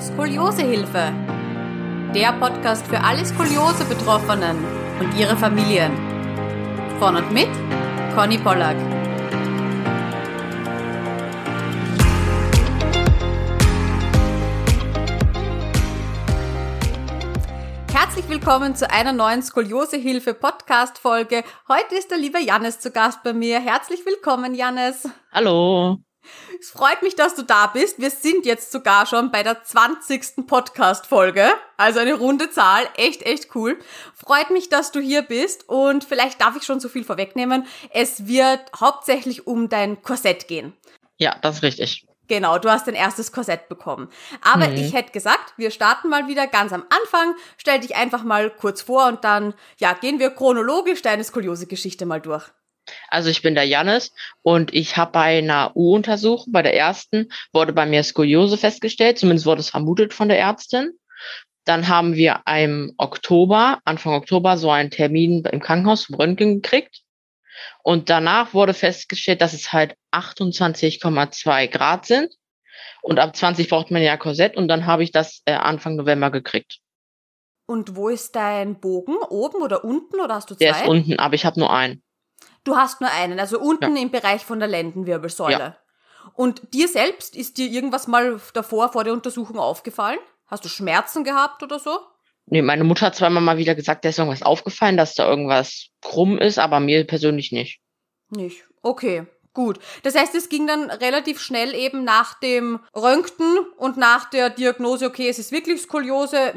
Skoliosehilfe, der Podcast für alle Skoliose-Betroffenen und ihre Familien. Von und mit Conny Pollack. Herzlich willkommen zu einer neuen Skoliosehilfe-Podcast-Folge. Heute ist der liebe Jannes zu Gast bei mir. Herzlich willkommen, Jannes. Hallo. Es freut mich, dass du da bist. Wir sind jetzt sogar schon bei der 20. Podcast-Folge. Also eine runde Zahl. Echt cool. Freut mich, dass du hier bist. Und vielleicht darf ich schon so viel vorwegnehmen. Es wird hauptsächlich um dein Korsett gehen. Ja, das ist richtig. Genau, du hast dein erstes Korsett bekommen. Aber ich hätte gesagt, wir starten mal wieder ganz am Anfang. Stell dich einfach mal kurz vor und dann gehen wir chronologisch deine Skoliose-Geschichte mal durch. Also ich bin der Jannes und ich habe bei einer U-Untersuchung, bei der ersten, wurde bei mir Skoliose festgestellt, zumindest wurde es vermutet von der Ärztin. Dann haben wir im Oktober, Anfang Oktober, so einen Termin im Krankenhaus zum Röntgen gekriegt und danach wurde festgestellt, dass es halt 28,2 Grad sind und ab 20 braucht man ja Korsett und dann habe ich das Anfang November gekriegt. Und wo ist dein Bogen? Oben oder unten oder hast du zwei? Der ist unten, aber ich habe nur einen. Du hast nur einen, also unten im Bereich von der Lendenwirbelsäule. Ja. Und dir selbst, ist dir irgendwas mal davor, vor der Untersuchung aufgefallen? Hast du Schmerzen gehabt oder so? Nee, meine Mutter hat zweimal mal wieder gesagt, da ist irgendwas aufgefallen, dass da irgendwas krumm ist, aber mir persönlich nicht. Nicht, okay, gut. Das heißt, es ging dann relativ schnell eben nach dem Röntgen und nach der Diagnose, okay, es ist wirklich Skoliose,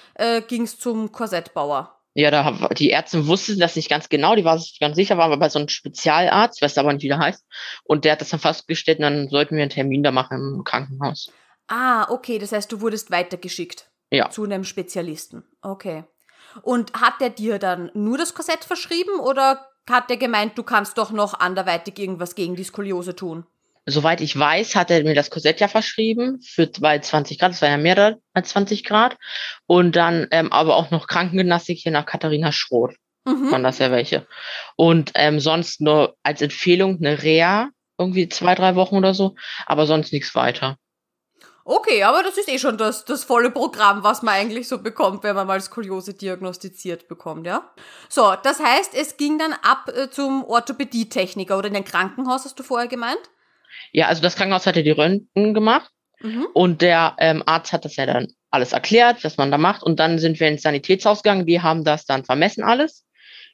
ging es zum Korsettbauer. Ja, die Ärztin wusste das nicht ganz genau, die war sich ganz sicher, waren wir bei so einem Spezialarzt, ich weiß aber nicht, wie der heißt, und der hat das dann festgestellt und dann sollten wir einen Termin da machen im Krankenhaus. Ah, okay, das heißt, du wurdest weitergeschickt zu einem Spezialisten, okay. Und hat der dir dann nur das Korsett verschrieben oder hat der gemeint, du kannst doch noch anderweitig irgendwas gegen die Skoliose tun? Soweit ich weiß, hat er mir das Korsett ja verschrieben bei 20 Grad, das war ja mehr als 20 Grad. Und dann aber auch noch Krankengymnastik hier nach Katharina Schroth, waren das ja welche. Und sonst nur als Empfehlung eine Reha, irgendwie 2-3 Wochen oder so, aber sonst nichts weiter. Okay, aber das ist eh schon das volle Programm, was man eigentlich so bekommt, wenn man mal Skoliose diagnostiziert bekommt, ja? So, das heißt, es ging dann ab zum Orthopädietechniker oder in ein Krankenhaus, hast du vorher gemeint? Ja, also das Krankenhaus hatte die Röntgen gemacht und der Arzt hat das ja dann alles erklärt, was man da macht und dann sind wir ins Sanitätshaus gegangen, die haben das dann vermessen alles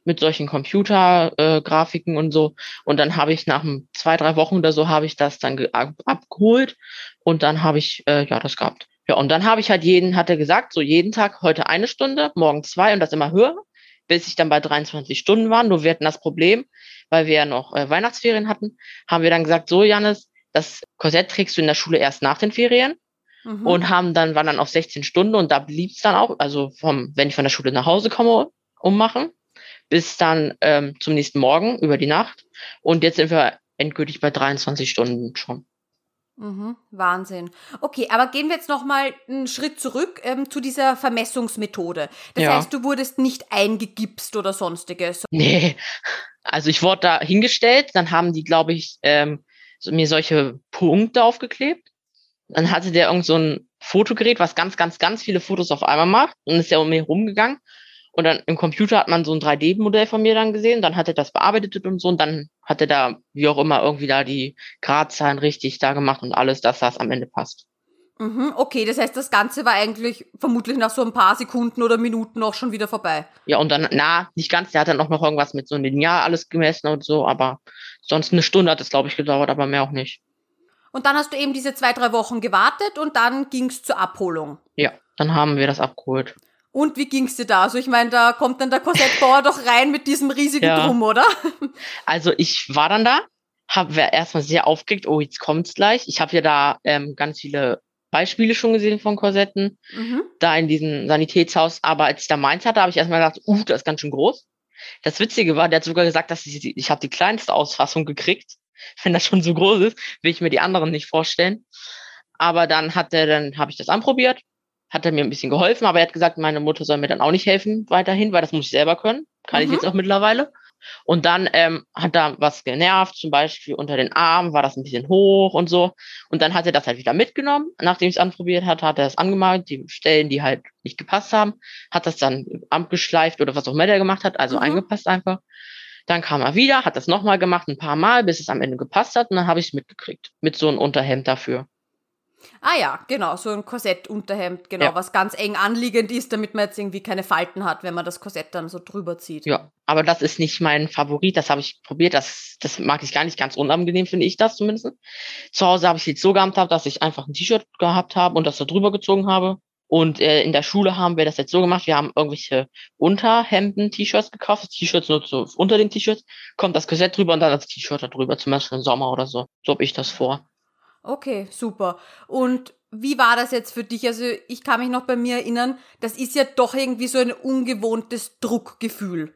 mit solchen Computergrafiken und so und dann habe ich nach 2-3 Wochen oder so habe ich das dann abgeholt und dann habe ich das gehabt. Ja, und dann habe ich halt hat er gesagt, so jeden Tag, heute 1 Stunde, morgen 2 und das immer höher, bis ich dann bei 23 Stunden war. Nur wir hatten das Problem, weil wir ja noch Weihnachtsferien hatten, haben wir dann gesagt, so Jannes, das Korsett trägst du in der Schule erst nach den Ferien und waren dann auf 16 Stunden und da blieb es dann auch, also wenn ich von der Schule nach Hause komme, ummachen, bis dann zum nächsten Morgen über die Nacht und jetzt sind wir endgültig bei 23 Stunden schon. Wahnsinn. Okay, aber gehen wir jetzt nochmal einen Schritt zurück zu dieser Vermessungsmethode. Das heißt, du wurdest nicht eingegipst oder sonstiges. Nee, also ich wurde da hingestellt, dann haben die, glaube ich, mir solche Punkte aufgeklebt. Dann hatte der irgend so ein Fotogerät, was ganz, ganz, ganz viele Fotos auf einmal macht und ist ja um mich rumgegangen. Und dann im Computer hat man so ein 3D-Modell von mir dann gesehen, dann hat er das bearbeitet und so und dann hat er da, wie auch immer, irgendwie da die Gradzahlen richtig da gemacht und alles, dass das am Ende passt. Okay, das heißt, das Ganze war eigentlich vermutlich nach so ein paar Sekunden oder Minuten auch schon wieder vorbei. Ja, und dann, nicht ganz, der hat dann auch noch irgendwas mit so einem Lineal alles gemessen und so, aber sonst 1 Stunde hat es, glaube ich, gedauert, aber mehr auch nicht. Und dann hast du eben diese 2-3 Wochen gewartet und dann ging es zur Abholung. Ja, dann haben wir das abgeholt. Und wie ging's dir da? Also ich meine, da kommt dann der Korsettbauer doch rein mit diesem riesigen Drum, oder? Also ich war dann da, habe erstmal sehr aufgeregt, oh, jetzt kommt's gleich. Ich habe ja da ganz viele Beispiele schon gesehen von Korsetten, da in diesem Sanitätshaus. Aber als ich da meins hatte, habe ich erstmal gedacht, das ist ganz schön groß. Das Witzige war, der hat sogar gesagt, dass ich habe die kleinste Ausfassung gekriegt. Wenn das schon so groß ist, will ich mir die anderen nicht vorstellen. Aber dann habe ich das anprobiert. Hat er mir ein bisschen geholfen, aber er hat gesagt, meine Mutter soll mir dann auch nicht helfen weiterhin, weil das muss ich selber können. Kann ich jetzt auch mittlerweile. Und dann hat er was genervt, zum Beispiel unter den Armen war das ein bisschen hoch und so. Und dann hat er das halt wieder mitgenommen. Nachdem ich es anprobiert hatte, hat er das angemalt, die Stellen, die halt nicht gepasst haben, hat das dann abgeschleift oder was auch immer der gemacht hat, also eingepasst einfach. Dann kam er wieder, hat das nochmal gemacht, ein paar Mal, bis es am Ende gepasst hat. Und dann habe ich es mitgekriegt, mit so einem Unterhemd dafür. Ah ja, genau, so ein Korsett-Unterhemd, genau, ja. Was ganz eng anliegend ist, damit man jetzt irgendwie keine Falten hat, wenn man das Korsett dann so drüber zieht. Ja, aber das ist nicht mein Favorit, das habe ich probiert, das mag ich gar nicht, ganz unangenehm finde ich das zumindest. Zu Hause habe ich es so gehabt, dass ich einfach ein T-Shirt gehabt habe und das da drüber gezogen habe. Und in der Schule haben wir das jetzt so gemacht, wir haben irgendwelche Unterhemden-T-Shirts gekauft, das T-Shirt nur so unter den T-Shirts, kommt das Korsett drüber und dann das T-Shirt da drüber, zum Beispiel im Sommer oder so. So habe ich das vor. Okay, super. Und wie war das jetzt für dich? Also ich kann mich noch bei mir erinnern, das ist ja doch irgendwie so ein ungewohntes Druckgefühl.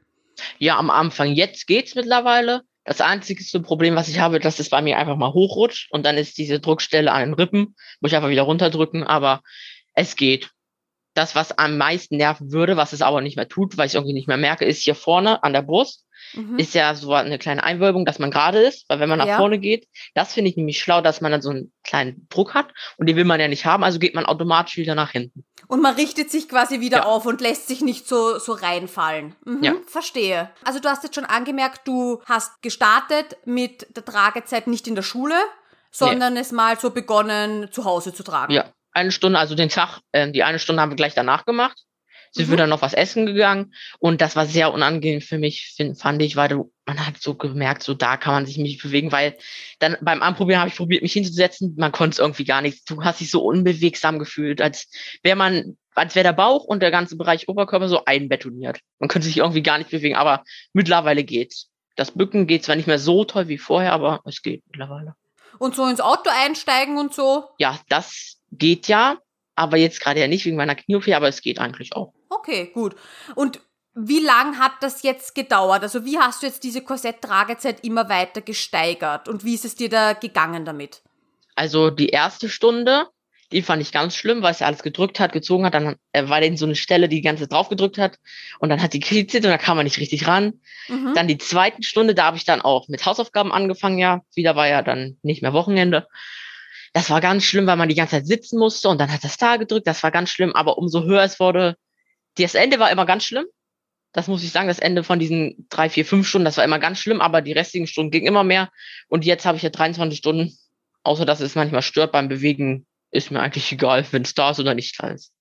Ja, am Anfang. Jetzt geht's mittlerweile. Das einzige Problem, was ich habe, dass es bei mir einfach mal hochrutscht und dann ist diese Druckstelle an den Rippen. Muss ich einfach wieder runterdrücken, aber es geht. Das, was am meisten nerven würde, was es aber nicht mehr tut, weil ich irgendwie nicht mehr merke, ist hier vorne an der Brust. Ist ja so eine kleine Einwölbung, dass man gerade ist, weil wenn man nach vorne geht, das finde ich nämlich schlau, dass man dann so einen kleinen Druck hat und den will man ja nicht haben, also geht man automatisch wieder nach hinten. Und man richtet sich quasi wieder auf und lässt sich nicht so reinfallen. Verstehe. Also du hast jetzt schon angemerkt, du hast gestartet mit der Tragezeit nicht in der Schule, sondern es mal so begonnen, zu Hause zu tragen. Ja, eine Stunde, also den Tag, die eine Stunde haben wir gleich danach gemacht. Sind wir dann noch was essen gegangen und das war sehr unangenehm für mich, fand ich, weil man hat so gemerkt, so da kann man sich nicht bewegen, weil dann beim Anprobieren habe ich probiert, mich hinzusetzen, man konnte es irgendwie gar nicht, du hast dich so unbewegsam gefühlt, als wäre der Bauch und der ganze Bereich Oberkörper so einbetoniert. Man könnte sich irgendwie gar nicht bewegen, aber mittlerweile geht's. Das Bücken geht zwar nicht mehr so toll wie vorher, aber es geht mittlerweile. Und so ins Auto einsteigen und so? Ja, das geht ja, aber jetzt gerade ja nicht wegen meiner Knie-OP, aber es geht eigentlich auch. Okay, gut. Und wie lang hat das jetzt gedauert? Also wie hast du jetzt diese Korsett-Tragezeit immer weiter gesteigert? Und wie ist es dir da gegangen damit? Also die erste Stunde, die fand ich ganz schlimm, weil es ja alles gedrückt hat, gezogen hat. Dann war da so eine Stelle, die ganze drauf gedrückt hat. Und dann hat die gekritzelt und da kam man nicht richtig ran. Dann die zweite Stunde, da habe ich dann auch mit Hausaufgaben angefangen. Ja, wieder war ja dann nicht mehr Wochenende. Das war ganz schlimm, weil man die ganze Zeit sitzen musste. Und dann hat das da gedrückt. Das war ganz schlimm. Aber umso höher es wurde... Das Ende war immer ganz schlimm, das muss ich sagen, das Ende von diesen 3, 4, 5 Stunden, das war immer ganz schlimm, aber die restlichen Stunden gingen immer mehr und jetzt habe ich ja 23 Stunden, außer dass es manchmal stört beim Bewegen, ist mir eigentlich egal, wenn es da ist oder nicht da ist.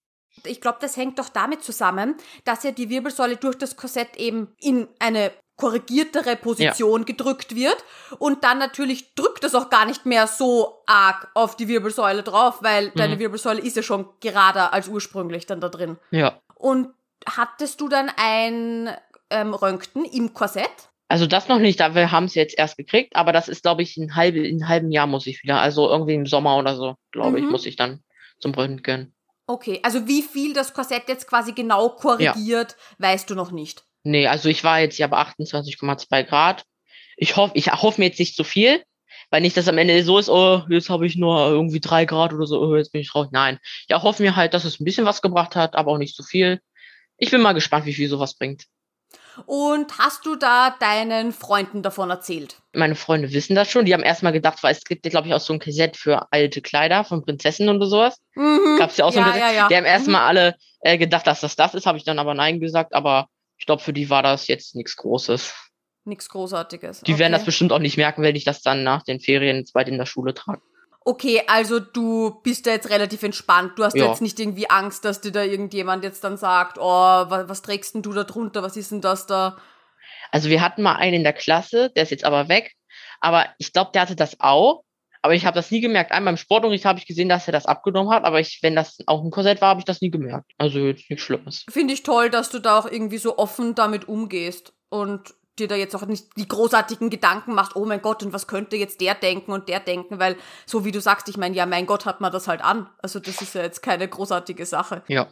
Ich glaube, das hängt doch damit zusammen, dass ja die Wirbelsäule durch das Korsett eben in eine korrigiertere Position gedrückt wird und dann natürlich drückt es auch gar nicht mehr so arg auf die Wirbelsäule drauf, weil deine Wirbelsäule ist ja schon gerader als ursprünglich dann da drin. Ja. Und hattest du dann ein Röntgen im Korsett? Also das noch nicht, wir haben es jetzt erst gekriegt, aber das ist, glaube ich, in einem halben Jahr muss ich wieder, also irgendwie im Sommer oder so, glaube ich, muss ich dann zum Röntgen. Okay, also wie viel das Korsett jetzt quasi genau korrigiert, weißt du noch nicht? Nee, also ich war jetzt ja bei 28,2 Grad. Ich hoffe mir jetzt nicht zu viel, weil nicht, dass am Ende so ist, oh, jetzt habe ich nur irgendwie 3 Grad oder so, oh, jetzt bin ich traurig. Nein, ja, hoffen wir halt, dass es ein bisschen was gebracht hat, aber auch nicht so viel. Ich bin mal gespannt, wie viel sowas bringt. Und hast du da deinen Freunden davon erzählt? Meine Freunde wissen das schon. Die haben erstmal gedacht, weil es gibt, glaube ich, auch so ein Korsett für alte Kleider von Prinzessinnen oder sowas. Gab es ja auch so ein Korsett. Ja. Die haben erstmal alle gedacht, dass das das ist, habe ich dann aber nein gesagt. Aber ich glaube, für die war das jetzt nichts Großes. Nichts Großartiges. Die werden das bestimmt auch nicht merken, wenn ich das dann nach den Ferien bald in der Schule trage. Okay, also du bist da jetzt relativ entspannt. Du hast da jetzt nicht irgendwie Angst, dass dir da irgendjemand jetzt dann sagt, oh, was trägst denn du da drunter? Was ist denn das da? Also wir hatten mal einen in der Klasse, der ist jetzt aber weg. Aber ich glaube, der hatte das auch. Aber ich habe das nie gemerkt. Einmal im Sportunterricht habe ich gesehen, dass er das abgenommen hat. Aber wenn das auch ein Korsett war, habe ich das nie gemerkt. Also jetzt nichts Schlimmes. Finde ich toll, dass du da auch irgendwie so offen damit umgehst. Und dir da jetzt auch nicht die großartigen Gedanken machst, oh mein Gott, und was könnte jetzt der denken, weil so wie du sagst, ich meine, ja, mein Gott, hat man das halt an. Also das ist ja jetzt keine großartige Sache. Ja.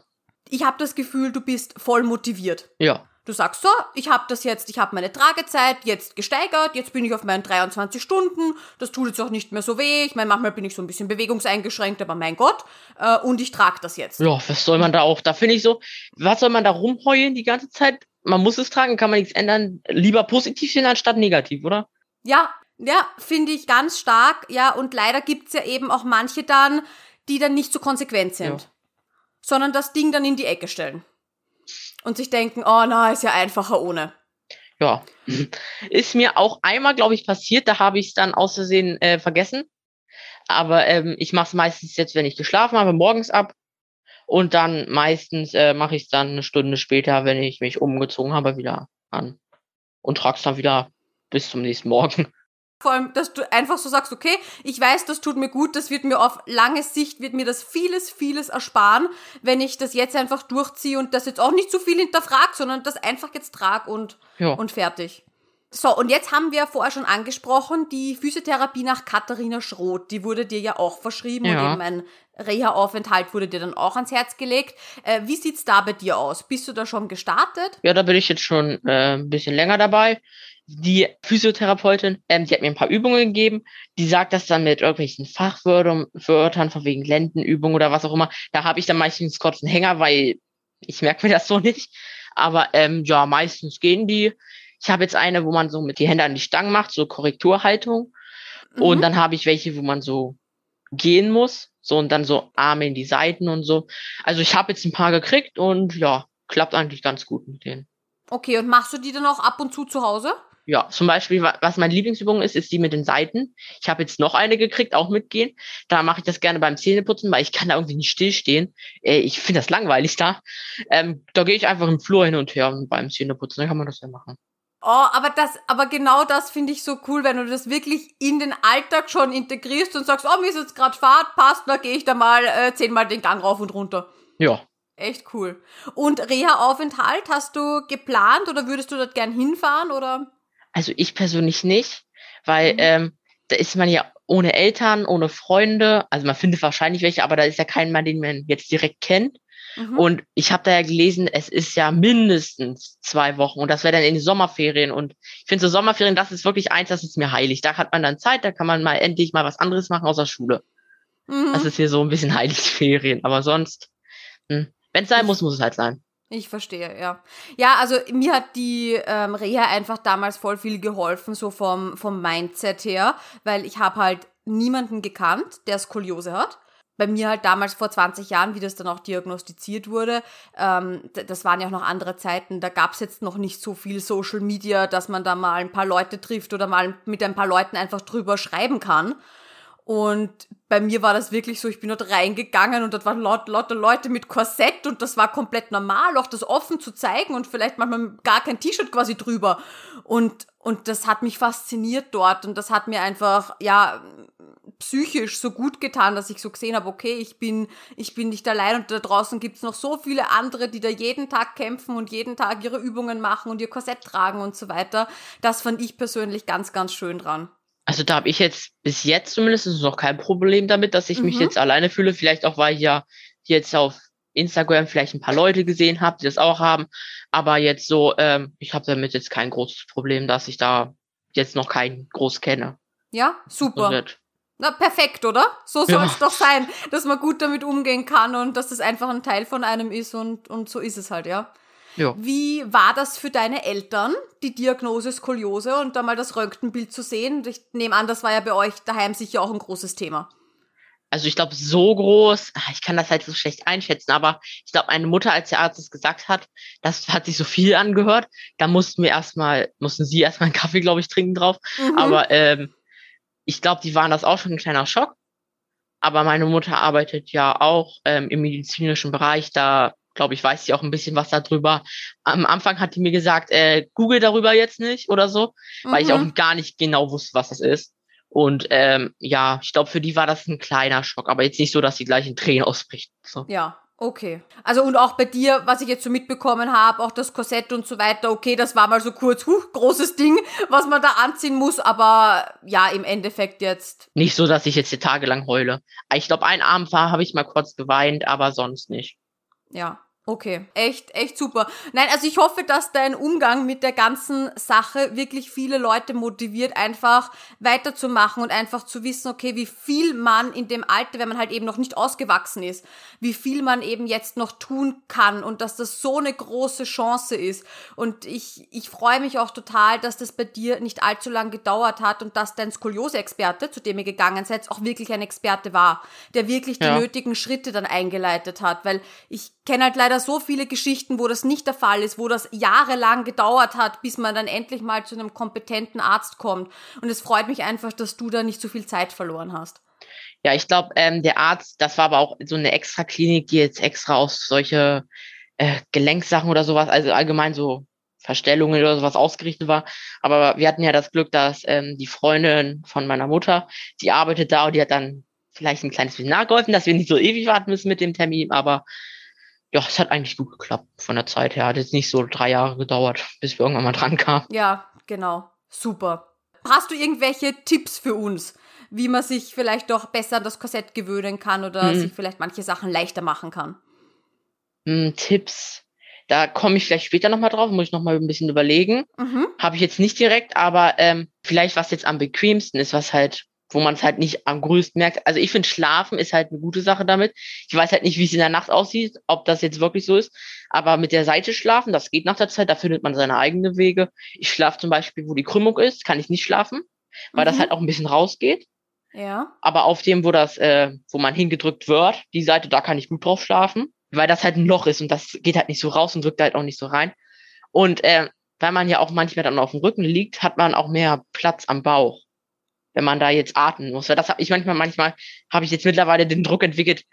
Ich habe das Gefühl, du bist voll motiviert. Ja. Du sagst so, ich habe das jetzt, ich habe meine Tragezeit jetzt gesteigert, jetzt bin ich auf meinen 23 Stunden, das tut jetzt auch nicht mehr so weh, ich meine, manchmal bin ich so ein bisschen bewegungseingeschränkt, aber mein Gott, und ich trage das jetzt. Ja, was soll man da auch, da finde ich so, was soll man da rumheulen die ganze Zeit? Man muss es tragen, kann man nichts ändern, lieber positiv sehen anstatt negativ, oder? Ja, finde ich ganz stark, ja, und leider gibt's ja eben auch manche dann, die dann nicht so konsequent sind, ja, sondern das Ding dann in die Ecke stellen. Und sich denken, oh na, ist ja einfacher ohne. Ja, ist mir auch einmal, glaube ich, passiert. Da habe ich es dann aus Versehen vergessen. Aber ich mache es meistens jetzt, wenn ich geschlafen habe, morgens ab. Und dann meistens mache ich es dann eine Stunde später, wenn ich mich umgezogen habe, wieder an. Und trage es dann wieder bis zum nächsten Morgen. Vor allem, dass du einfach so sagst, okay, ich weiß, das tut mir gut, das wird mir auf lange Sicht, wird mir das vieles ersparen, wenn ich das jetzt einfach durchziehe und das jetzt auch nicht zu viel hinterfrag, sondern das einfach jetzt trag und fertig. So, und jetzt haben wir vorher schon angesprochen, die Physiotherapie nach Katharina Schroth, die wurde dir ja auch verschrieben, ja, und eben ein Reha-Aufenthalt wurde dir dann auch ans Herz gelegt. Wie sieht's da bei dir aus? Bist du da schon gestartet? Ja, da bin ich jetzt schon ein bisschen länger dabei. Die Physiotherapeutin, die hat mir ein paar Übungen gegeben, die sagt das dann mit irgendwelchen Fachwörtern, von wegen Lendenübungen oder was auch immer. Da habe ich dann meistens kurz einen Hänger, weil ich merke mir das so nicht. Aber ja, meistens gehen die. Ich habe jetzt eine, wo man so mit die Hände an die Stangen macht, so Korrekturhaltung. Mhm. Und dann habe ich welche, wo man so gehen muss, so und dann so Arme in die Seiten und so. Also ich habe jetzt ein paar gekriegt und ja, klappt eigentlich ganz gut mit denen. Okay, und machst du die dann auch ab und zu Hause? Ja, zum Beispiel, was meine Lieblingsübung ist die mit den Seiten. Ich habe jetzt noch eine gekriegt, auch mitgehen. Da mache ich das gerne beim Zähneputzen, weil ich kann da irgendwie nicht stillstehen. Ich finde das langweilig da. Da gehe ich einfach im Flur hin und her und beim Zähneputzen, dann kann man das ja machen. Oh, aber genau das finde ich so cool, wenn du das wirklich in den Alltag schon integrierst und sagst, oh, mir ist jetzt gerade Fahrt, passt, da gehe ich da mal 10-mal den Gang rauf und runter. Ja. Echt cool. Und Reha-Aufenthalt, hast du geplant oder würdest du dort gern hinfahren oder... Also ich persönlich nicht, weil da ist man ja ohne Eltern, ohne Freunde, also man findet wahrscheinlich welche, aber da ist ja kein Mann, den man jetzt direkt kennt. Mhm. Und ich habe da ja gelesen, es ist ja mindestens 2 Wochen und das wäre dann in den Sommerferien. Und ich finde so Sommerferien, das ist wirklich eins, das ist mir heilig. Da hat man dann Zeit, da kann man mal endlich mal was anderes machen außer Schule. Mhm. Das ist hier so ein bisschen heilig Ferien, aber sonst, wenn es sein muss, muss es halt sein. Ich verstehe, ja. Ja, also mir hat die Reha einfach damals voll viel geholfen, so vom Mindset her, weil ich habe halt niemanden gekannt, der Skoliose hat. Bei mir halt damals vor 20 Jahren, wie das dann auch diagnostiziert wurde, das waren ja auch noch andere Zeiten, da gab es jetzt noch nicht so viel Social Media, dass man da mal ein paar Leute trifft oder mal mit ein paar Leuten einfach drüber schreiben kann. Und bei mir war das wirklich so, ich bin dort reingegangen und dort waren lauter Leute mit Korsett und das war komplett normal, auch das offen zu zeigen und vielleicht manchmal gar kein T-Shirt quasi drüber. Und das hat mich fasziniert dort und das hat mir einfach, ja, psychisch so gut getan, dass ich so gesehen habe, okay, ich bin nicht allein und da draußen gibt's noch so viele andere, die da jeden Tag kämpfen und jeden Tag ihre Übungen machen und ihr Korsett tragen und so weiter. Das fand ich persönlich ganz, ganz schön dran. Also da habe ich jetzt, bis jetzt zumindest, ist noch kein Problem damit, dass ich mich jetzt alleine fühle. Vielleicht auch, weil ich ja jetzt auf Instagram vielleicht ein paar Leute gesehen habe, die das auch haben. Aber jetzt so, ich habe damit jetzt kein großes Problem, dass ich da jetzt noch keinen groß kenne. Ja, super. Na, perfekt, oder? So soll es doch sein, dass man gut damit umgehen kann und dass das einfach ein Teil von einem ist und so ist es halt, ja. Ja. Wie war das für deine Eltern, die Diagnose Skoliose und da mal das Röntgenbild zu sehen? Ich nehme an, das war ja bei euch daheim sicher auch ein großes Thema. Also ich glaube, so groß, ich kann das halt so schlecht einschätzen, aber ich glaube, meine Mutter, als der Arzt es gesagt hat, das hat sich so viel angehört, da mussten sie erstmal einen Kaffee, glaube ich, trinken drauf. Mhm. Aber ich glaube, die waren das auch schon ein kleiner Schock. Aber meine Mutter arbeitet ja auch im medizinischen Bereich, da glaube ich, weiß sie auch ein bisschen was darüber. Am Anfang hat die mir gesagt, google darüber jetzt nicht oder so, weil ich auch gar nicht genau wusste, was das ist. Und ja, ich glaube, für die war das ein kleiner Schock, aber jetzt nicht so, dass die gleich in Tränen ausbricht. So. Ja, okay. Also und auch bei dir, was ich jetzt so mitbekommen habe, auch das Korsett und so weiter, okay, das war mal so kurz, großes Ding, was man da anziehen muss, aber ja, im Endeffekt jetzt. Nicht so, dass ich jetzt hier tagelang heule. Ich glaube, einen Abend habe ich mal kurz geweint, aber sonst nicht. Ja, Okay, echt super. Nein, also ich hoffe, dass dein Umgang mit der ganzen Sache wirklich viele Leute motiviert, einfach weiterzumachen und einfach zu wissen, okay, wie viel man in dem Alter, wenn man halt eben noch nicht ausgewachsen ist, wie viel man eben jetzt noch tun kann und dass das so eine große Chance ist. Und ich freue mich auch total, dass das bei dir nicht allzu lang gedauert hat und dass dein Skoliose-Experte, zu dem ihr gegangen seid, auch wirklich ein Experte war, der wirklich die nötigen Schritte dann eingeleitet hat, weil ich kenne halt leider so viele Geschichten, wo das nicht der Fall ist, wo das jahrelang gedauert hat, bis man dann endlich mal zu einem kompetenten Arzt kommt. Und es freut mich einfach, dass du da nicht so viel Zeit verloren hast. Ja, ich glaube, der Arzt, das war aber auch so eine extra Klinik, die jetzt extra auf solche Gelenksachen oder sowas, also allgemein so Verstellungen oder sowas ausgerichtet war. Aber wir hatten ja das Glück, dass die Freundin von meiner Mutter, die arbeitet da und die hat dann vielleicht ein kleines bisschen nachgeholfen, dass wir nicht so ewig warten müssen mit dem Termin, aber ja, es hat eigentlich gut geklappt von der Zeit her. Hat jetzt nicht so 3 Jahre gedauert, bis wir irgendwann mal dran kamen. Ja, genau. Super. Hast du irgendwelche Tipps für uns, wie man sich vielleicht doch besser an das Korsett gewöhnen kann oder sich vielleicht manche Sachen leichter machen kann? Tipps? Da komme ich vielleicht später nochmal drauf, muss ich nochmal ein bisschen überlegen. Habe ich jetzt nicht direkt, aber vielleicht was jetzt am bequemsten ist, was halt, wo man es halt nicht am größten merkt. Also ich finde, Schlafen ist halt eine gute Sache damit. Ich weiß halt nicht, wie es in der Nacht aussieht, ob das jetzt wirklich so ist. Aber mit der Seite schlafen, das geht nach der Zeit, da findet man seine eigenen Wege. Ich schlafe zum Beispiel, wo die Krümmung ist, kann ich nicht schlafen, weil das halt auch ein bisschen rausgeht. Ja. Aber auf dem, wo das, wo man hingedrückt wird, die Seite, da kann ich gut drauf schlafen, weil das halt ein Loch ist und das geht halt nicht so raus und drückt halt auch nicht so rein. Und weil man ja auch manchmal dann auf dem Rücken liegt, hat man auch mehr Platz am Bauch, wenn man da jetzt atmen muss. Weil das habe ich manchmal habe ich jetzt mittlerweile den Druck entwickelt,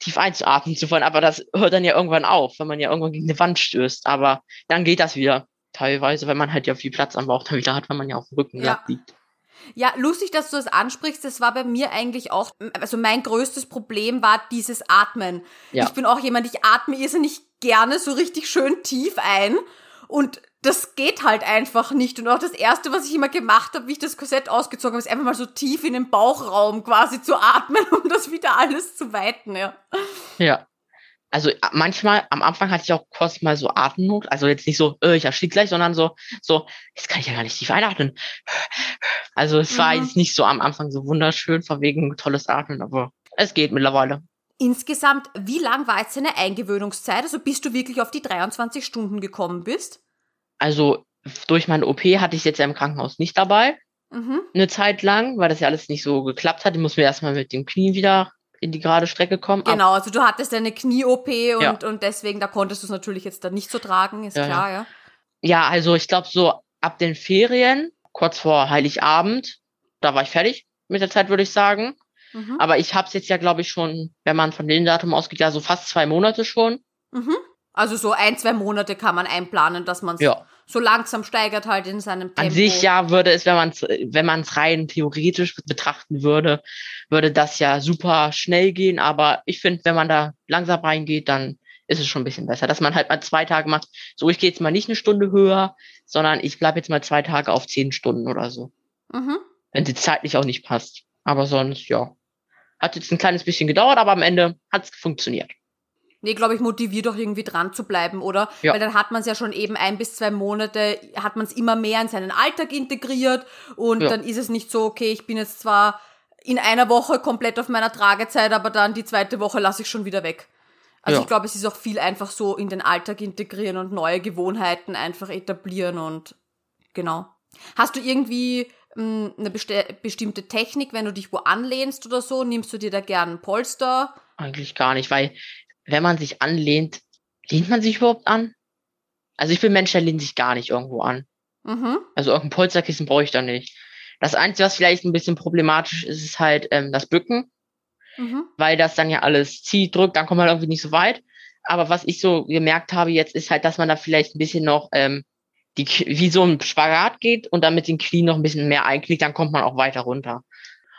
tief einzuatmen zu wollen, aber das hört dann ja irgendwann auf, wenn man ja irgendwann gegen eine Wand stößt. Aber dann geht das wieder teilweise, weil man halt ja viel Platz am Bauch dann wieder hat, weil man ja auf dem Rücken liegt. Ja, lustig, dass du das ansprichst. Das war bei mir eigentlich auch, also mein größtes Problem war dieses Atmen. Ja. Ich bin auch jemand, ich atme irrsinnig gerne so richtig schön tief ein und das geht halt einfach nicht. Und auch das Erste, was ich immer gemacht habe, wie ich das Korsett ausgezogen habe, ist einfach mal so tief in den Bauchraum quasi zu atmen, um das wieder alles zu weiten. Ja. Also manchmal, am Anfang hatte ich auch kurz mal so Atemnot. Also jetzt nicht so, ich erstieg gleich, sondern so, jetzt kann ich ja gar nicht tief einatmen. Also es war jetzt nicht so am Anfang so wunderschön, von wegen tolles Atmen, aber es geht mittlerweile. Insgesamt, wie lang war jetzt deine Eingewöhnungszeit? Also bis du wirklich auf die 23 Stunden gekommen bist? Also durch meine OP hatte ich jetzt ja im Krankenhaus nicht dabei, eine Zeit lang, weil das ja alles nicht so geklappt hat. Ich musste mir erstmal mit dem Knie wieder in die gerade Strecke kommen. Genau, also du hattest eine Knie-OP und deswegen, da konntest du es natürlich jetzt dann nicht so tragen, ist klar, ja. Ja, also ich glaube so ab den Ferien, kurz vor Heiligabend, da war ich fertig mit der Zeit, würde ich sagen. Aber ich habe es jetzt ja, glaube ich, schon, wenn man von dem Datum ausgeht, ja so fast 2 Monate schon. Also so 1-2 Monate kann man einplanen, dass man es so langsam steigert halt in seinem Tempo. An sich ja würde es, wenn man es rein theoretisch betrachten würde, würde das ja super schnell gehen. Aber ich finde, wenn man da langsam reingeht, dann ist es schon ein bisschen besser. Dass man halt mal 2 Tage macht, so ich gehe jetzt mal nicht 1 Stunde höher, sondern ich bleibe jetzt mal 2 Tage auf 10 Stunden oder so. Wenn sie zeitlich auch nicht passt. Aber sonst, ja. Hat jetzt ein kleines bisschen gedauert, aber am Ende hat es funktioniert. Nee, glaube ich, motiviert doch irgendwie dran zu bleiben, oder? Ja. Weil dann hat man es ja schon eben 1 bis 2 Monate, hat man es immer mehr in seinen Alltag integriert und dann ist es nicht so, okay, ich bin jetzt zwar in einer Woche komplett auf meiner Tragezeit, aber dann die 2. Woche lasse ich schon wieder weg. Also ich glaube, es ist auch viel einfach so in den Alltag integrieren und neue Gewohnheiten einfach etablieren und genau. Hast du irgendwie eine bestimmte Technik, wenn du dich wo anlehnst oder so, nimmst du dir da gern ein Polster? Eigentlich gar nicht, weil wenn man sich anlehnt, lehnt man sich überhaupt an? Also ich bin Mensch, der lehnt sich gar nicht irgendwo an. Also irgendein Polsterkissen brauche ich da nicht. Das Einzige, was vielleicht ein bisschen problematisch ist, ist halt das Bücken. Weil das dann ja alles zieht, drückt, dann kommt man irgendwie nicht so weit. Aber was ich so gemerkt habe jetzt, ist halt, dass man da vielleicht ein bisschen noch wie so ein Spagat geht und dann mit den Knien noch ein bisschen mehr einknickt, dann kommt man auch weiter runter.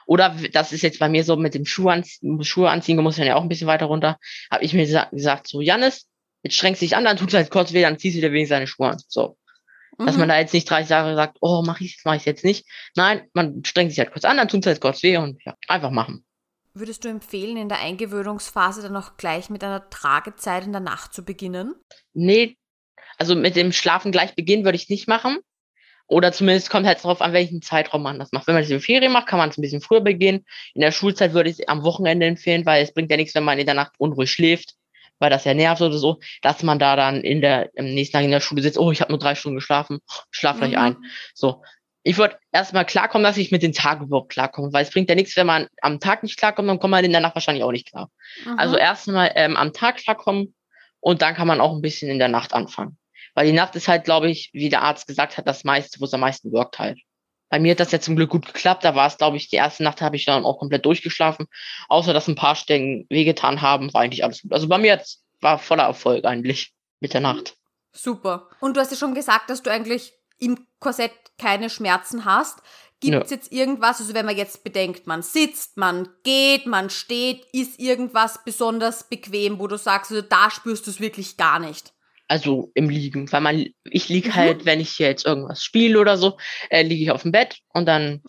Oder, das ist jetzt bei mir so mit dem Schuhe anziehen, muss man ja auch ein bisschen weiter runter, habe ich mir gesagt, so, Jannes, jetzt strengst dich an, dann tut es halt kurz weh, dann ziehst du dir wenigstens deine Schuhe an. So. Dass man da jetzt nicht 30 Jahre sagt, oh, mach ich jetzt nicht. Nein, man strengt sich halt kurz an, dann tut es halt kurz weh und ja, einfach machen. Würdest du empfehlen, in der Eingewöhnungsphase dann auch gleich mit einer Tragezeit in der Nacht zu beginnen? Nee, also mit dem Schlafen gleich beginnen würde ich nicht machen. Oder zumindest kommt halt darauf an, welchen Zeitraum man das macht. Wenn man das in Ferien macht, kann man es ein bisschen früher beginnen. In der Schulzeit würde ich es am Wochenende empfehlen, weil es bringt ja nichts, wenn man in der Nacht unruhig schläft, weil das ja nervt oder so, dass man da dann im nächsten Tag in der Schule sitzt, oh, ich habe nur 3 Stunden geschlafen, schlaf gleich ein. So. Ich würde erstmal klarkommen, dass ich mit den Tagen überhaupt klarkomme, weil es bringt ja nichts, wenn man am Tag nicht klarkommt, dann kommt man in der Nacht wahrscheinlich auch nicht klar. Mhm. Also erstmal am Tag klarkommen und dann kann man auch ein bisschen in der Nacht anfangen. Weil die Nacht ist halt, glaube ich, wie der Arzt gesagt hat, das meiste, wo es am meisten wirkt halt. Bei mir hat das ja zum Glück gut geklappt. Da war es, glaube ich, die erste Nacht habe ich dann auch komplett durchgeschlafen. Außer, dass ein paar Stellen wehgetan haben, war eigentlich alles gut. Also bei mir war voller Erfolg eigentlich mit der Nacht. Super. Und du hast ja schon gesagt, dass du eigentlich im Korsett keine Schmerzen hast. Gibt es jetzt irgendwas, also wenn man jetzt bedenkt, man sitzt, man geht, man steht, ist irgendwas besonders bequem, wo du sagst, also da spürst du es wirklich gar nicht? Also im Liegen, weil ich liege halt, wenn ich jetzt irgendwas spiele oder so, liege ich auf dem Bett und dann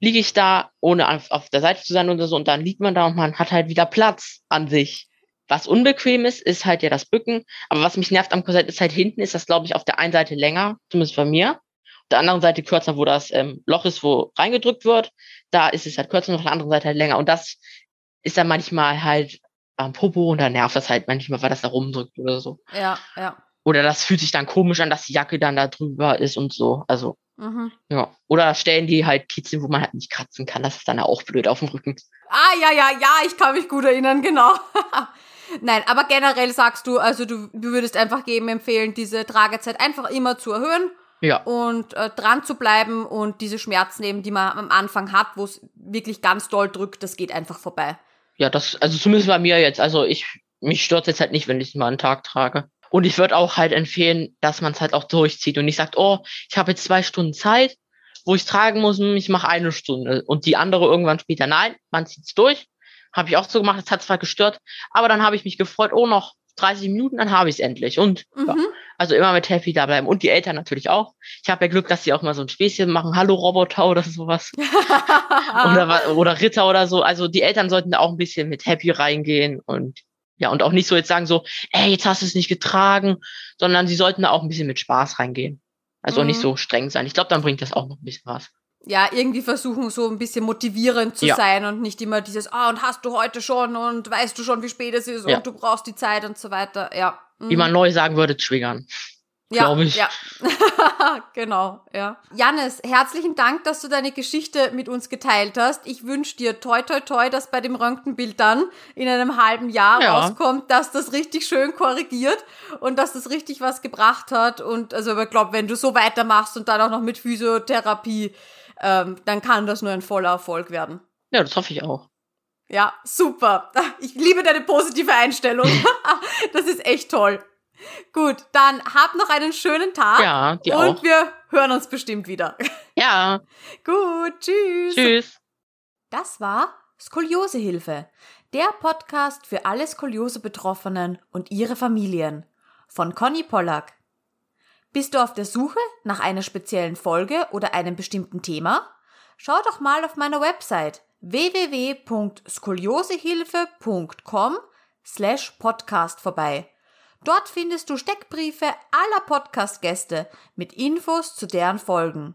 liege ich da, ohne auf der Seite zu sein oder so, und dann liegt man da und man hat halt wieder Platz an sich. Was unbequem ist, ist halt ja das Bücken, aber was mich nervt am Korsett ist halt hinten, ist das, glaube ich, auf der einen Seite länger, zumindest bei mir, auf der anderen Seite kürzer, wo das Loch ist, wo reingedrückt wird, da ist es halt kürzer und auf der anderen Seite halt länger, und das ist dann manchmal halt am Popo und dann nervt das halt manchmal, weil das da rumdrückt oder so. Ja, ja. Oder das fühlt sich dann komisch an, dass die Jacke dann da drüber ist und so. Also, ja. Oder Stellen, die halt kitzeln, wo man halt nicht kratzen kann. Das ist dann auch blöd auf dem Rücken. Ah, ja, ich kann mich gut erinnern, genau. Nein, aber generell sagst du, also du würdest einfach jedem empfehlen, diese Tragezeit einfach immer zu erhöhen. Ja. Und dran zu bleiben und diese Schmerzen eben, die man am Anfang hat, wo es wirklich ganz doll drückt, das geht einfach vorbei. Ja, also zumindest bei mir jetzt. Also mich stört es jetzt halt nicht, wenn ich es mal einen Tag trage. Und ich würde auch halt empfehlen, dass man es halt auch durchzieht und nicht sagt, oh, ich habe jetzt 2 Stunden Zeit, wo ich es tragen muss, ich mache 1 Stunde und die andere irgendwann später. Nein, man zieht es durch. Habe ich auch so gemacht, es hat zwar gestört, aber dann habe ich mich gefreut, oh, noch 30 Minuten, dann habe ich es endlich. Und ja, also immer mit happy da bleiben. Und die Eltern natürlich auch. Ich habe ja Glück, dass sie auch mal so ein Späßchen machen. Hallo Roboter oder sowas. oder Ritter oder so. Also die Eltern sollten da auch ein bisschen mit happy reingehen und auch nicht so jetzt sagen so, ey, jetzt hast du es nicht getragen, sondern sie sollten da auch ein bisschen mit Spaß reingehen. Also nicht so streng sein. Ich glaube, dann bringt das auch noch ein bisschen was. Ja, irgendwie versuchen, so ein bisschen motivierend zu sein und nicht immer dieses, und hast du heute schon und weißt du schon, wie spät es ist und du brauchst die Zeit und so weiter. Ja. Wie man neu sagen würde, triggern. Ja, glaube ich. Ja. Genau, ja. Jannes, herzlichen Dank, dass du deine Geschichte mit uns geteilt hast. Ich wünsche dir toi toi toi, dass bei dem Röntgenbild dann in einem halben Jahr rauskommt, dass das richtig schön korrigiert und dass das richtig was gebracht hat. Und also ich glaube, wenn du so weitermachst und dann auch noch mit Physiotherapie, dann kann das nur ein voller Erfolg werden. Ja, das hoffe ich auch. Ja, super. Ich liebe deine positive Einstellung. Das ist echt toll. Gut, dann hab noch einen schönen Tag. Ja, dir auch. Und wir hören uns bestimmt wieder. Ja. Gut, tschüss. Tschüss. Das war Skoliosehilfe, der Podcast für alle Skoliose-Betroffenen und ihre Familien von Conny Pollack. Bist du auf der Suche nach einer speziellen Folge oder einem bestimmten Thema? Schau doch mal auf meiner Website www.skoliosehilfe.com/podcast vorbei. Dort findest du Steckbriefe aller Podcast-Gäste mit Infos zu deren Folgen.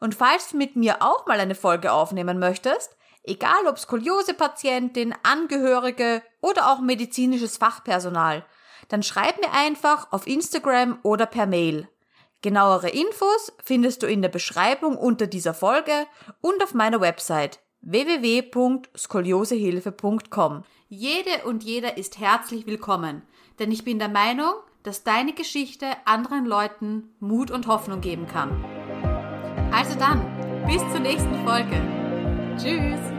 Und falls du mit mir auch mal eine Folge aufnehmen möchtest, egal ob Skoliose-Patientin, Angehörige oder auch medizinisches Fachpersonal, dann schreib mir einfach auf Instagram oder per Mail. Genauere Infos findest du in der Beschreibung unter dieser Folge und auf meiner Website www.skoliosehilfe.com. Jede und jeder ist herzlich willkommen. Denn ich bin der Meinung, dass deine Geschichte anderen Leuten Mut und Hoffnung geben kann. Also dann, bis zur nächsten Folge. Tschüss!